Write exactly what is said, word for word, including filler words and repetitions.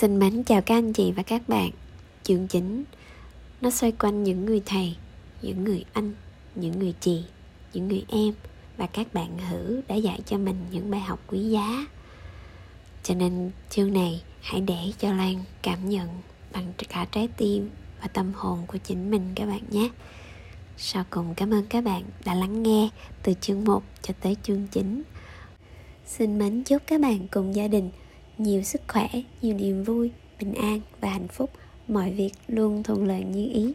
Xin mến chào các anh chị và các bạn. Chương chính nó xoay quanh những người thầy, những người anh, những người chị, những người em và các bạn hữu đã dạy cho mình những bài học quý giá. Cho nên chương này hãy để cho Lan cảm nhận bằng cả trái tim và tâm hồn của chính mình các bạn nhé. Sau cùng cảm ơn các bạn đã lắng nghe từ chương một cho tới chương chín. Xin mến chúc các bạn cùng gia đình nhiều sức khỏe, nhiều niềm vui, bình an và hạnh phúc. Mọi việc luôn thuận lợi như ý.